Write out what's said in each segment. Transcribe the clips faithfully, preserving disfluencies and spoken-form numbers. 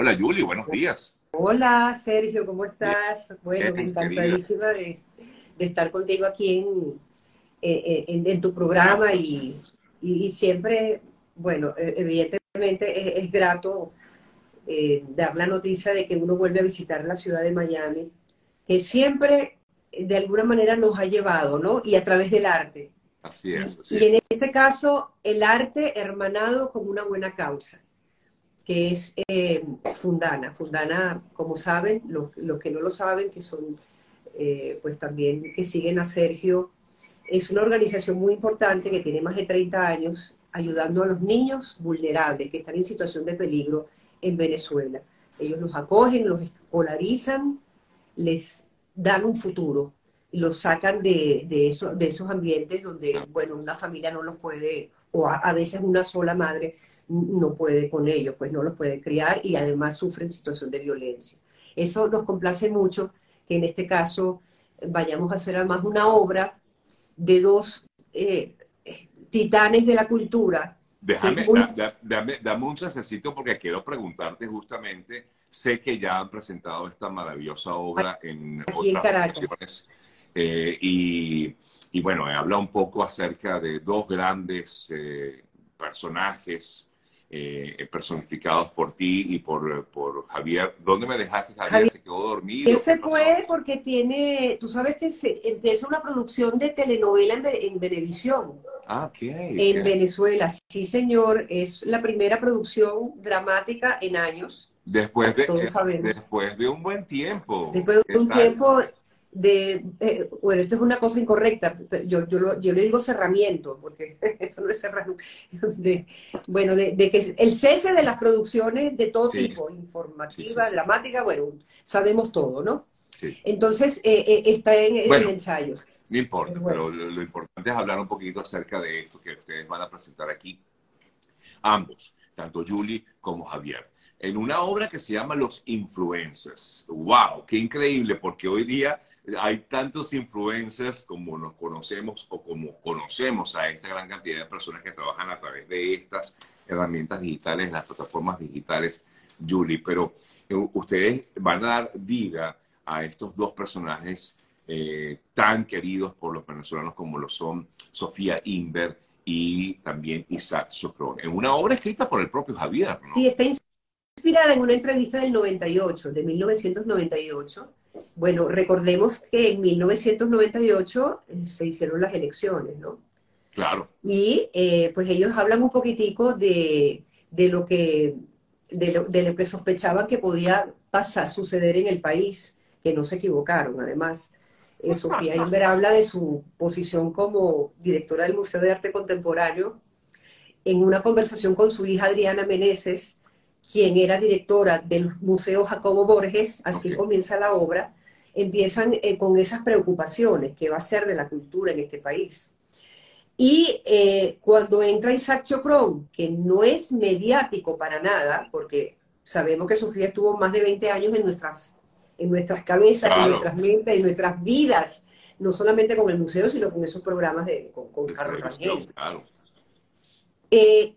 Hola, Julie, buenos días. Hola, Sergio, ¿cómo estás? Bien. Bueno, bien, encantadísima de, de estar contigo aquí en, en, en, en tu programa y, y, y siempre, bueno, evidentemente es, es grato eh, dar la noticia de que uno vuelve a visitar la ciudad de Miami, que siempre de alguna manera nos ha llevado, ¿no? Y a través del arte. Así es, así es. Y en este caso, el arte hermanado con una buena causa, que es eh, Fundana. Fundana, como saben, los, los que no lo saben, que son, eh, pues también que siguen a Sergio, es una organización muy importante que tiene más de treinta años ayudando a los niños vulnerables que están en situación de peligro en Venezuela. Ellos los acogen, los escolarizan, les dan un futuro. Los sacan de, de, eso, de esos ambientes donde, bueno, una familia no los puede, o a, a veces una sola madre no puede con ellos, pues no los puede criar y además sufren situación de violencia. Eso nos complace mucho que en este caso vayamos a hacer además una obra de dos eh, titanes de la cultura. Déjame, muy... da, da, dame, dame un chancecito porque quiero preguntarte justamente, sé que ya han presentado esta maravillosa obra aquí, en aquí otras en Caracas. Ocasiones. Eh, y, y bueno, habla un poco acerca de dos grandes eh, personajes eh, personificados por ti y por, por Javier. ¿Dónde me dejaste, Javier? Javier se quedó dormido. Él se fue porque tiene, tú sabes que se empieza una producción de telenovela en, en Venevisión. Ah, ok. En okay. Venezuela, sí señor, es la primera producción dramática en años. Después de, todos sabemos. Después de un buen tiempo. Después de un tiempo... De, eh, bueno, esto es una cosa incorrecta, yo, yo, lo, yo le digo cerramiento, porque eso no es cerramiento, de, bueno, de, de que el cese de las producciones de todo sí. tipo, informativa, sí, sí, sí. dramática, bueno, sabemos todo, ¿no? Sí. Entonces, eh, eh, está en, bueno, en ensayos. No importa, pero, bueno. pero lo, lo importante es hablar un poquito acerca de esto que ustedes van a presentar aquí, ambos, tanto Julie como Javier, en una obra que se llama Los Influencers. ¡Wow! ¡Qué increíble! Porque hoy día hay tantos influencers como nos conocemos o como conocemos a esta gran cantidad de personas que trabajan a través de estas herramientas digitales, las plataformas digitales, Julie. Pero ustedes van a dar vida a estos dos personajes eh, tan queridos por los venezolanos como lo son Sofía Imber y también Isaac Chocron. En una obra escrita por el propio Javier, ¿no? Sí, está inspirada en una entrevista del noventa y ocho, de mil novecientos noventa y ocho. Bueno, recordemos que en mil novecientos noventa y ocho se hicieron las elecciones, ¿no? Claro. Y eh, pues ellos hablan un poquitico de, de, lo que, de, lo, de lo que sospechaban que podía pasar, suceder en el país, que no se equivocaron, además. Eh, Sofía Imber habla de su posición como directora del Museo de Arte Contemporáneo en una conversación con su hija Adriana Meneses, quien era directora del Museo Jacobo Borges, así okay. comienza la obra, empiezan eh, con esas preocupaciones, qué va a ser de la cultura en este país. Y eh, cuando entra Isaac Chocron, que no es mediático para nada, porque sabemos que Sofía estuvo más de veinte años en nuestras, en nuestras cabezas, claro. en nuestras mentes, en nuestras vidas, no solamente con el museo, sino con esos programas de, con, con Carlos Rangel. Claro. Eh,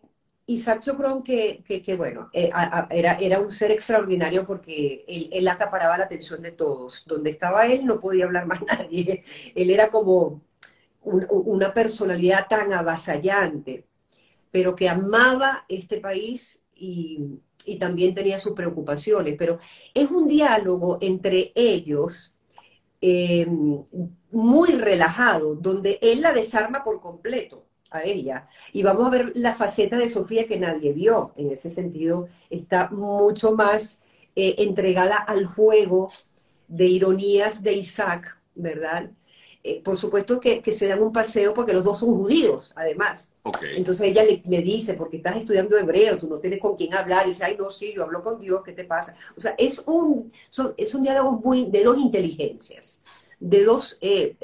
Isaac Chocron, que, que, que bueno, era, era un ser extraordinario porque él, él acaparaba la atención de todos. Donde estaba él no podía hablar más nadie. Él era como un, una personalidad tan avasallante, pero que amaba este país y, y también tenía sus preocupaciones. Pero es un diálogo entre ellos eh, muy relajado, donde él la desarma por completo a ella, y vamos a ver la faceta de Sofía que nadie vio, en ese sentido está mucho más eh, entregada al juego de ironías de Isaac, ¿verdad? Eh, por supuesto que, que se dan un paseo porque los dos son judíos, además. Okay. Entonces ella le, le dice, porque estás estudiando hebreo, tú no tienes con quién hablar, y dice, ay no, sí, yo hablo con Dios, ¿qué te pasa? O sea, es un, son, es un diálogo muy, de dos inteligencias, de dos... Eh,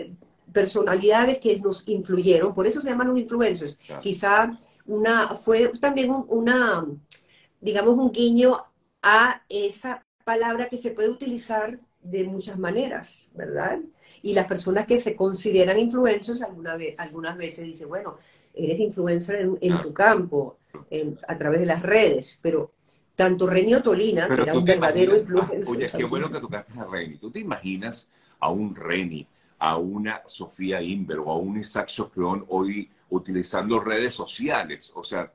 personalidades que nos influyeron, por eso se llaman los influencers. Claro. Quizá una, fue también un, una, digamos, un guiño a esa palabra que se puede utilizar de muchas maneras, ¿verdad? Y las personas que se consideran influencers alguna vez, algunas veces dicen, bueno, eres influencer en, en claro. tu campo, en, a través de las redes, pero tanto Reni Otolina, que era un verdadero influencer. Oye, qué bueno que tocaste a Reni. ¿Tú te imaginas a un Reni, a una Sofía Imber o a un Isaac Chocron hoy utilizando redes sociales? O sea,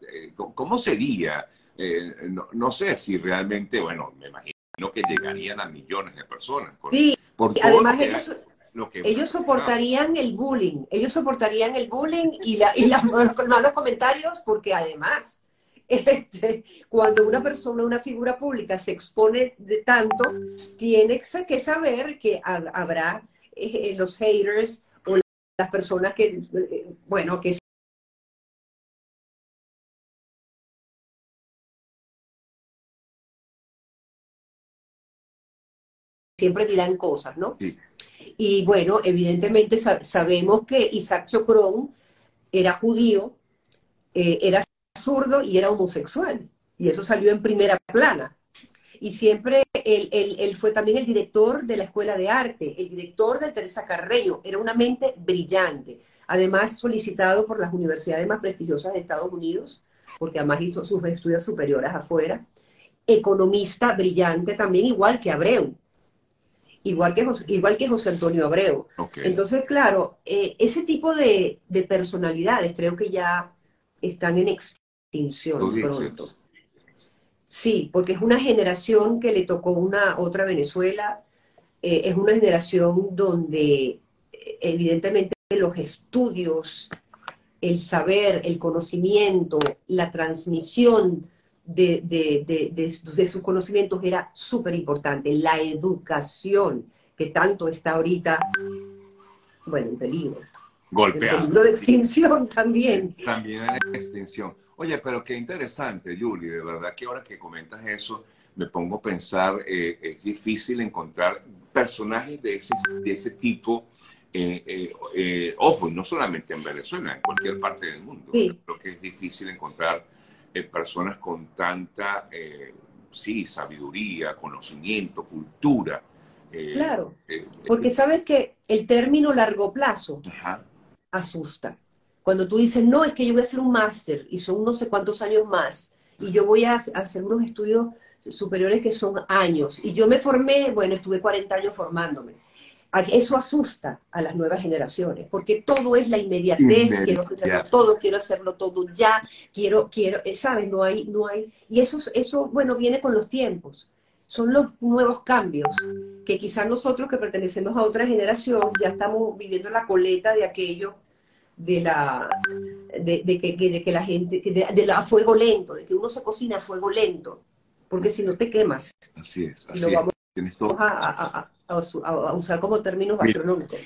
¿cómo sería? Eh, no, no sé si realmente, bueno, me imagino que llegarían a millones de personas. Por, sí, por además que ellos... Hay... Ellos soportarían el bullying, ellos soportarían el bullying y, la, y las, los malos comentarios, porque además, este, cuando una persona, una figura pública se expone de tanto, tiene que saber que ha, habrá eh, los haters o las personas que, eh, bueno, que... siempre dirán cosas, ¿no? Sí. Y bueno, evidentemente sab sabemos que Isaac Chocron era judío, eh, era zurdo y era homosexual. Y eso salió en primera plana. Y siempre él, él, él fue también el director de la Escuela de Arte, el director de Teresa Carreño. Era una mente brillante. Además, solicitado por las universidades más prestigiosas de Estados Unidos, porque además hizo sus estudios superiores afuera. Economista brillante también, igual que Abreu. Igual que, José, igual que José Antonio Abreu. Okay. Entonces, claro, eh, ese tipo de, de personalidades creo que ya están en extinción pronto. Sí, porque es una generación que le tocó una otra Venezuela, eh, es una generación donde evidentemente los estudios, el saber, el conocimiento, la transmisión De, de, de, de, de sus conocimientos era súper importante. La educación, que tanto está ahorita, bueno, en peligro. Golpeado. En peligro de extinción también. También en extinción. Oye, pero qué interesante, Julie, de verdad que ahora que comentas eso, me pongo a pensar, eh, es difícil encontrar personajes de ese, de ese tipo, eh, eh, eh, ojo, y no solamente en Venezuela, en cualquier parte del mundo. Sí. Creo que es difícil encontrar Eh, personas con tanta, eh, sí, sabiduría, conocimiento, cultura. Eh, claro, eh, porque eh, sabes que el término largo plazo ajá. asusta. Cuando tú dices, no, es que yo voy a hacer un máster y son no sé cuántos años más, y yo voy a hacer unos estudios superiores que son años, y yo me formé, bueno, estuve cuarenta años formándome. Eso asusta a las nuevas generaciones, porque todo es la inmediatez, quiero hacerlo todo, quiero hacerlo todo ya, quiero, quiero, ¿sabes? No hay, no hay. Y eso, eso, bueno, viene con los tiempos. Son los nuevos cambios que quizás nosotros que pertenecemos a otra generación ya estamos viviendo la coleta de aquello, de la, de, de, que, de que la gente, de, de la fuego lento, de que uno se cocina a fuego lento, porque si no te quemas. Así es, así es. Tienes todo. A, a, a, a usar como términos gastronómicos.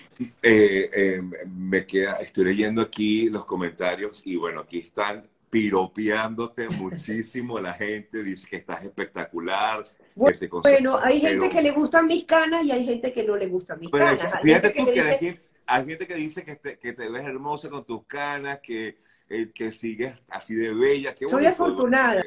Eh, eh, me queda, estoy leyendo aquí los comentarios y bueno, aquí están piropeándote muchísimo la gente, dice que estás espectacular. Bueno, que te bueno hay pero... gente que le gustan mis canas y hay gente que no le gustan mis pero, canas. Fíjate tú que, que dice... hay, hay gente que dice que te, que te ves hermosa con tus canas, que, eh, que sigues así de bella. Qué Soy afortunada.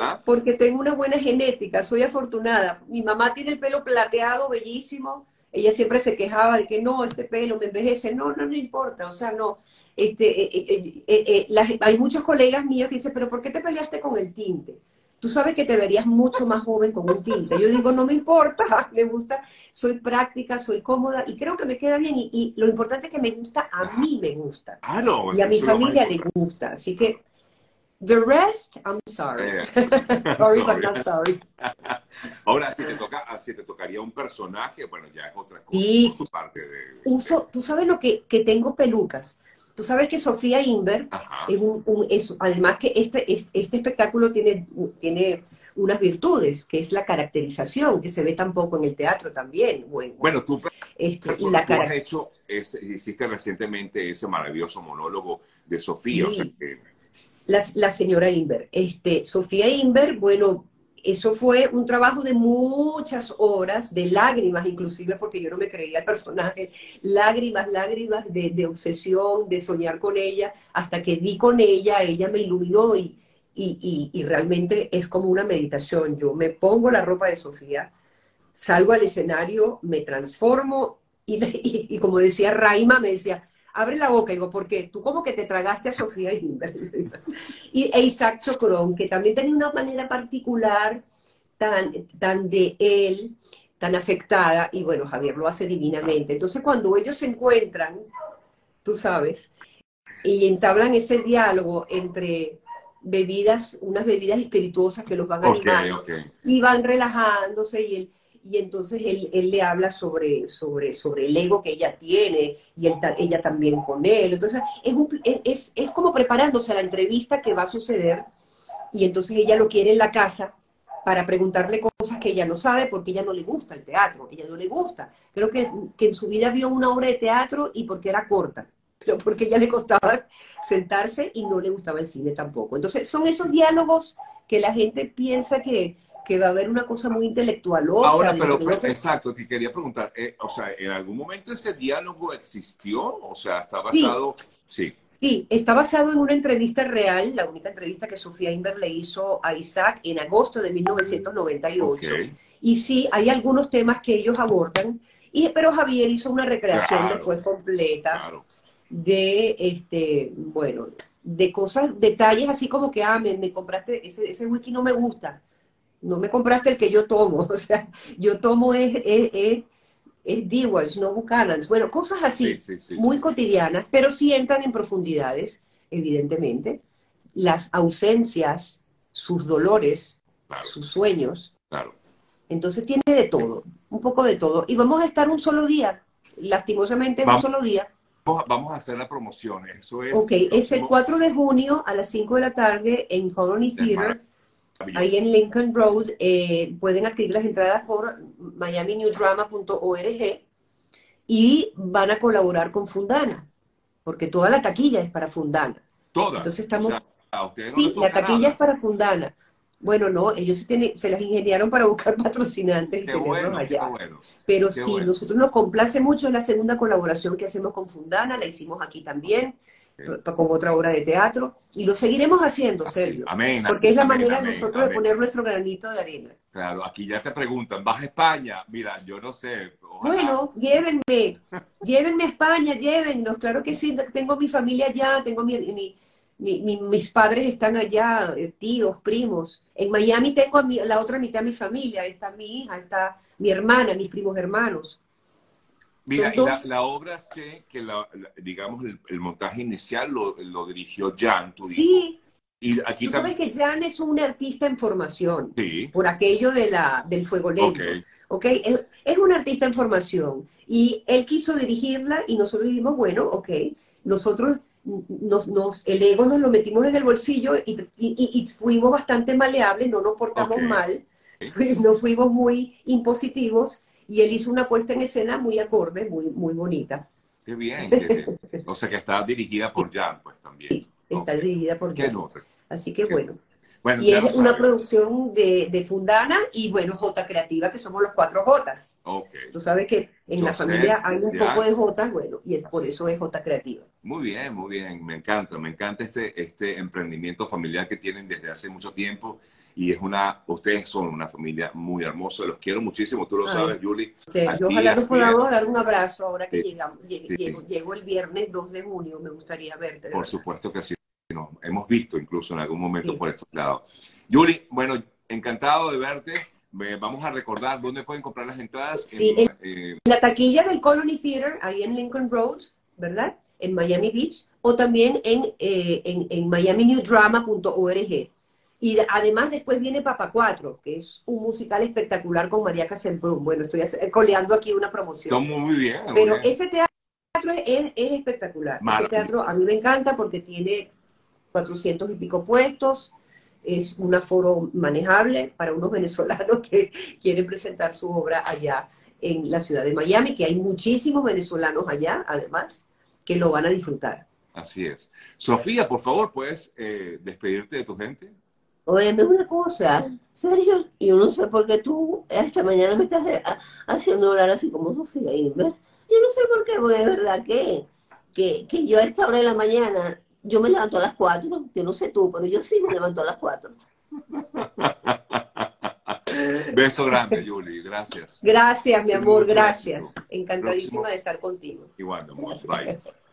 ¿Ah? Porque tengo una buena genética, soy afortunada. Mi mamá tiene el pelo plateado, bellísimo. Ella siempre se quejaba de que no, este pelo me envejece. No, no, no importa. O sea, no. Este, eh, eh, eh, eh, las, hay muchos colegas míos que dicen, pero ¿por qué te peleaste con el tinte? Tú sabes que te verías mucho más joven con un tinte. Yo digo, no me importa, me gusta, soy práctica, soy cómoda y creo que me queda bien. Y, y lo importante es que me gusta, a mí me gusta. Ah, no, y a mi familia le gusta. Así que... The rest, I'm sorry. Yeah. sorry, sorry, but not sorry. Ahora, si te, toca, si te tocaría un personaje, bueno, ya es otra cosa. Sí, sí. Parte de, de... Uso, tú sabes lo que, que tengo pelucas. Tú sabes que Sofía Imber es un, un es, además que este, es, este espectáculo tiene, tiene unas virtudes, que es la caracterización, que se ve tampoco en el teatro también. Bueno, bueno tú, este, persona, la tú has hecho, es, hiciste recientemente ese maravilloso monólogo de Sofía, sí. o sea que... La, la señora Imber. Este, Sofía Imber, bueno, eso fue un trabajo de muchas horas, de lágrimas inclusive, porque yo no me creía el personaje, lágrimas, lágrimas de, de obsesión, de soñar con ella, hasta que di con ella, ella me iluminó y, y, y, y realmente es como una meditación. Yo me pongo la ropa de Sofía, salgo al escenario, me transformo y, y, y como decía Raima, me decía... abre la boca, y digo, ¿por qué? Tú como que te tragaste a Sofía Imber. y, e Isaac Chocron, que también tenía una manera particular tan, tan de él, tan afectada, y bueno, Javier lo hace divinamente. Entonces cuando ellos se encuentran, tú sabes, y entablan ese diálogo entre bebidas, unas bebidas espirituosas que los van okay, animando, okay. y van relajándose, y él... Y entonces él, él le habla sobre, sobre, sobre el ego que ella tiene, y él, ella también con él. Entonces es, un, es, es como preparándose a la entrevista que va a suceder, y entonces ella lo quiere en la casa para preguntarle cosas que ella no sabe, porque ella no le gusta el teatro, ella no le gusta. Creo que, que en su vida vio una obra de teatro, y porque era corta, pero porque ella le costaba sentarse y no le gustaba el cine tampoco. Entonces son esos diálogos que la gente piensa que... que va a haber una cosa muy intelectualosa. Ahora, pero, pero exacto, te quería preguntar, eh, o sea, ¿en algún momento ese diálogo existió? O sea, ¿está basado...? Sí, sí, sí, está basado en una entrevista real, la única entrevista que Sofía Imber le hizo a Isaac en agosto de mil novecientos noventa y ocho. Okay. Y sí, hay algunos temas que ellos abordan, y, pero Javier hizo una recreación claro, después completa claro. de, este, bueno, de cosas, detalles así como que, ah, me, me compraste, ese, ese whisky no me gusta. No me compraste el que yo tomo, o sea, yo tomo es, es, es, es Dewar's, no Buchanan's. Bueno, cosas así, sí, sí, sí, muy sí. cotidianas, pero sí entran en profundidades, evidentemente. Las ausencias, sus dolores, claro. sus sueños. Claro. Entonces tiene de todo, un poco de todo. Y vamos a estar un solo día, lastimosamente vamos, un solo día. Vamos a hacer la promoción, eso es. Ok, el es el cuatro de junio a las cinco de la tarde en Colony Theater. Ahí en Lincoln Road. Eh, pueden adquirir las entradas por miami new drama punto org, y van a colaborar con Fundana, porque toda la taquilla es para Fundana. ¿Toda? Entonces estamos... O sea, no sí, la taquilla nada. es para Fundana. Bueno, no, ellos se, tienen, se las ingeniaron para buscar patrocinantes y qué tenerlos bueno, allá. Qué bueno, Pero sí, bueno. nosotros nos complace mucho la segunda colaboración que hacemos con Fundana, la hicimos aquí también. Con otra obra de teatro, y lo seguiremos haciendo, Sergio. Amén, porque es la amén, manera amén, de nosotros amén. de poner nuestro granito de arena. Claro, aquí ya te preguntan, ¿vas a España? Mira, yo no sé. Ojalá. Bueno, llévenme, llévenme a España, llévennos, claro que sí, tengo mi familia allá, tengo mi, mi, mi, mi, mis padres están allá, tíos, primos. En Miami tengo a mi, la otra mitad de mi familia, está mi hija, está mi hermana, mis primos hermanos. Mira, y la, la obra sé que, la, la, digamos, el, el montaje inicial lo, lo dirigió Jan, tú dices. Sí, y aquí tú sabes que Jan es un artista en formación, sí. por aquello de la, del fuego lento. Okay. Okay? Es, es un artista en formación, y él quiso dirigirla, y nosotros dijimos, bueno, ok, nosotros, nos, nos, el ego nos lo metimos en el bolsillo, y, y, y fuimos bastante maleables, no nos portamos okay. mal, okay. no fuimos muy impositivos. Y él hizo una puesta en escena muy acorde, muy, muy bonita. Qué bien, qué bien. O sea que está dirigida por Jan, pues también. Sí, está okay. dirigida por Jan. Así que bueno. bueno. Y es una producción de, de Fundana y bueno, Jota Creativa, que somos los cuatro Jotas. Okay. Tú sabes que en Yo la sé, familia hay un ya. poco de Jotas, bueno, y es por Así. eso es Jota Creativa. Muy bien, muy bien. Me encanta, me encanta este, este emprendimiento familiar que tienen desde hace mucho tiempo. Y es una, ustedes son una familia muy hermosa, los quiero muchísimo, tú lo sabes, Ay, Julie. Sí, yo ojalá nos podamos dar un abrazo ahora que sí, llegamos, sí. Llego, llego el viernes dos de junio, me gustaría verte. Por verdad. supuesto que sí, nos hemos visto incluso en algún momento sí. por estos lados. Julie, bueno, encantado de verte, vamos a recordar dónde pueden comprar las entradas. Sí, en, en eh, la taquilla del Colony Theater, ahí en Lincoln Road, ¿verdad? En Miami Beach, o también en, eh, en, en miami new drama punto org. Y además después viene Papa Cuatro, que es un musical espectacular con María Cacempo. Bueno, estoy coleando aquí una promoción. Estamos muy bien. Muy Pero bien. ese teatro es, es espectacular. Ese teatro a mí me encanta porque tiene cuatrocientos y pico puestos, es un aforo manejable para unos venezolanos que quieren presentar su obra allá en la ciudad de Miami, que hay muchísimos venezolanos allá, además, que lo van a disfrutar. Así es. Sofía, por favor, ¿puedes eh, despedirte de tu gente? Óyeme una cosa, Sergio, yo no sé por qué tú esta mañana me estás haciendo hablar así como Sofía Imber. Yo no sé por qué, porque de verdad que, que, que yo a esta hora de la mañana, yo me levanto a las cuatro, yo no sé tú, pero yo sí me levanto a las cuatro. Beso grande, Julie, gracias. Gracias, mi amor, gracias. Encantadísima de estar contigo. Igual, mi amor, bye.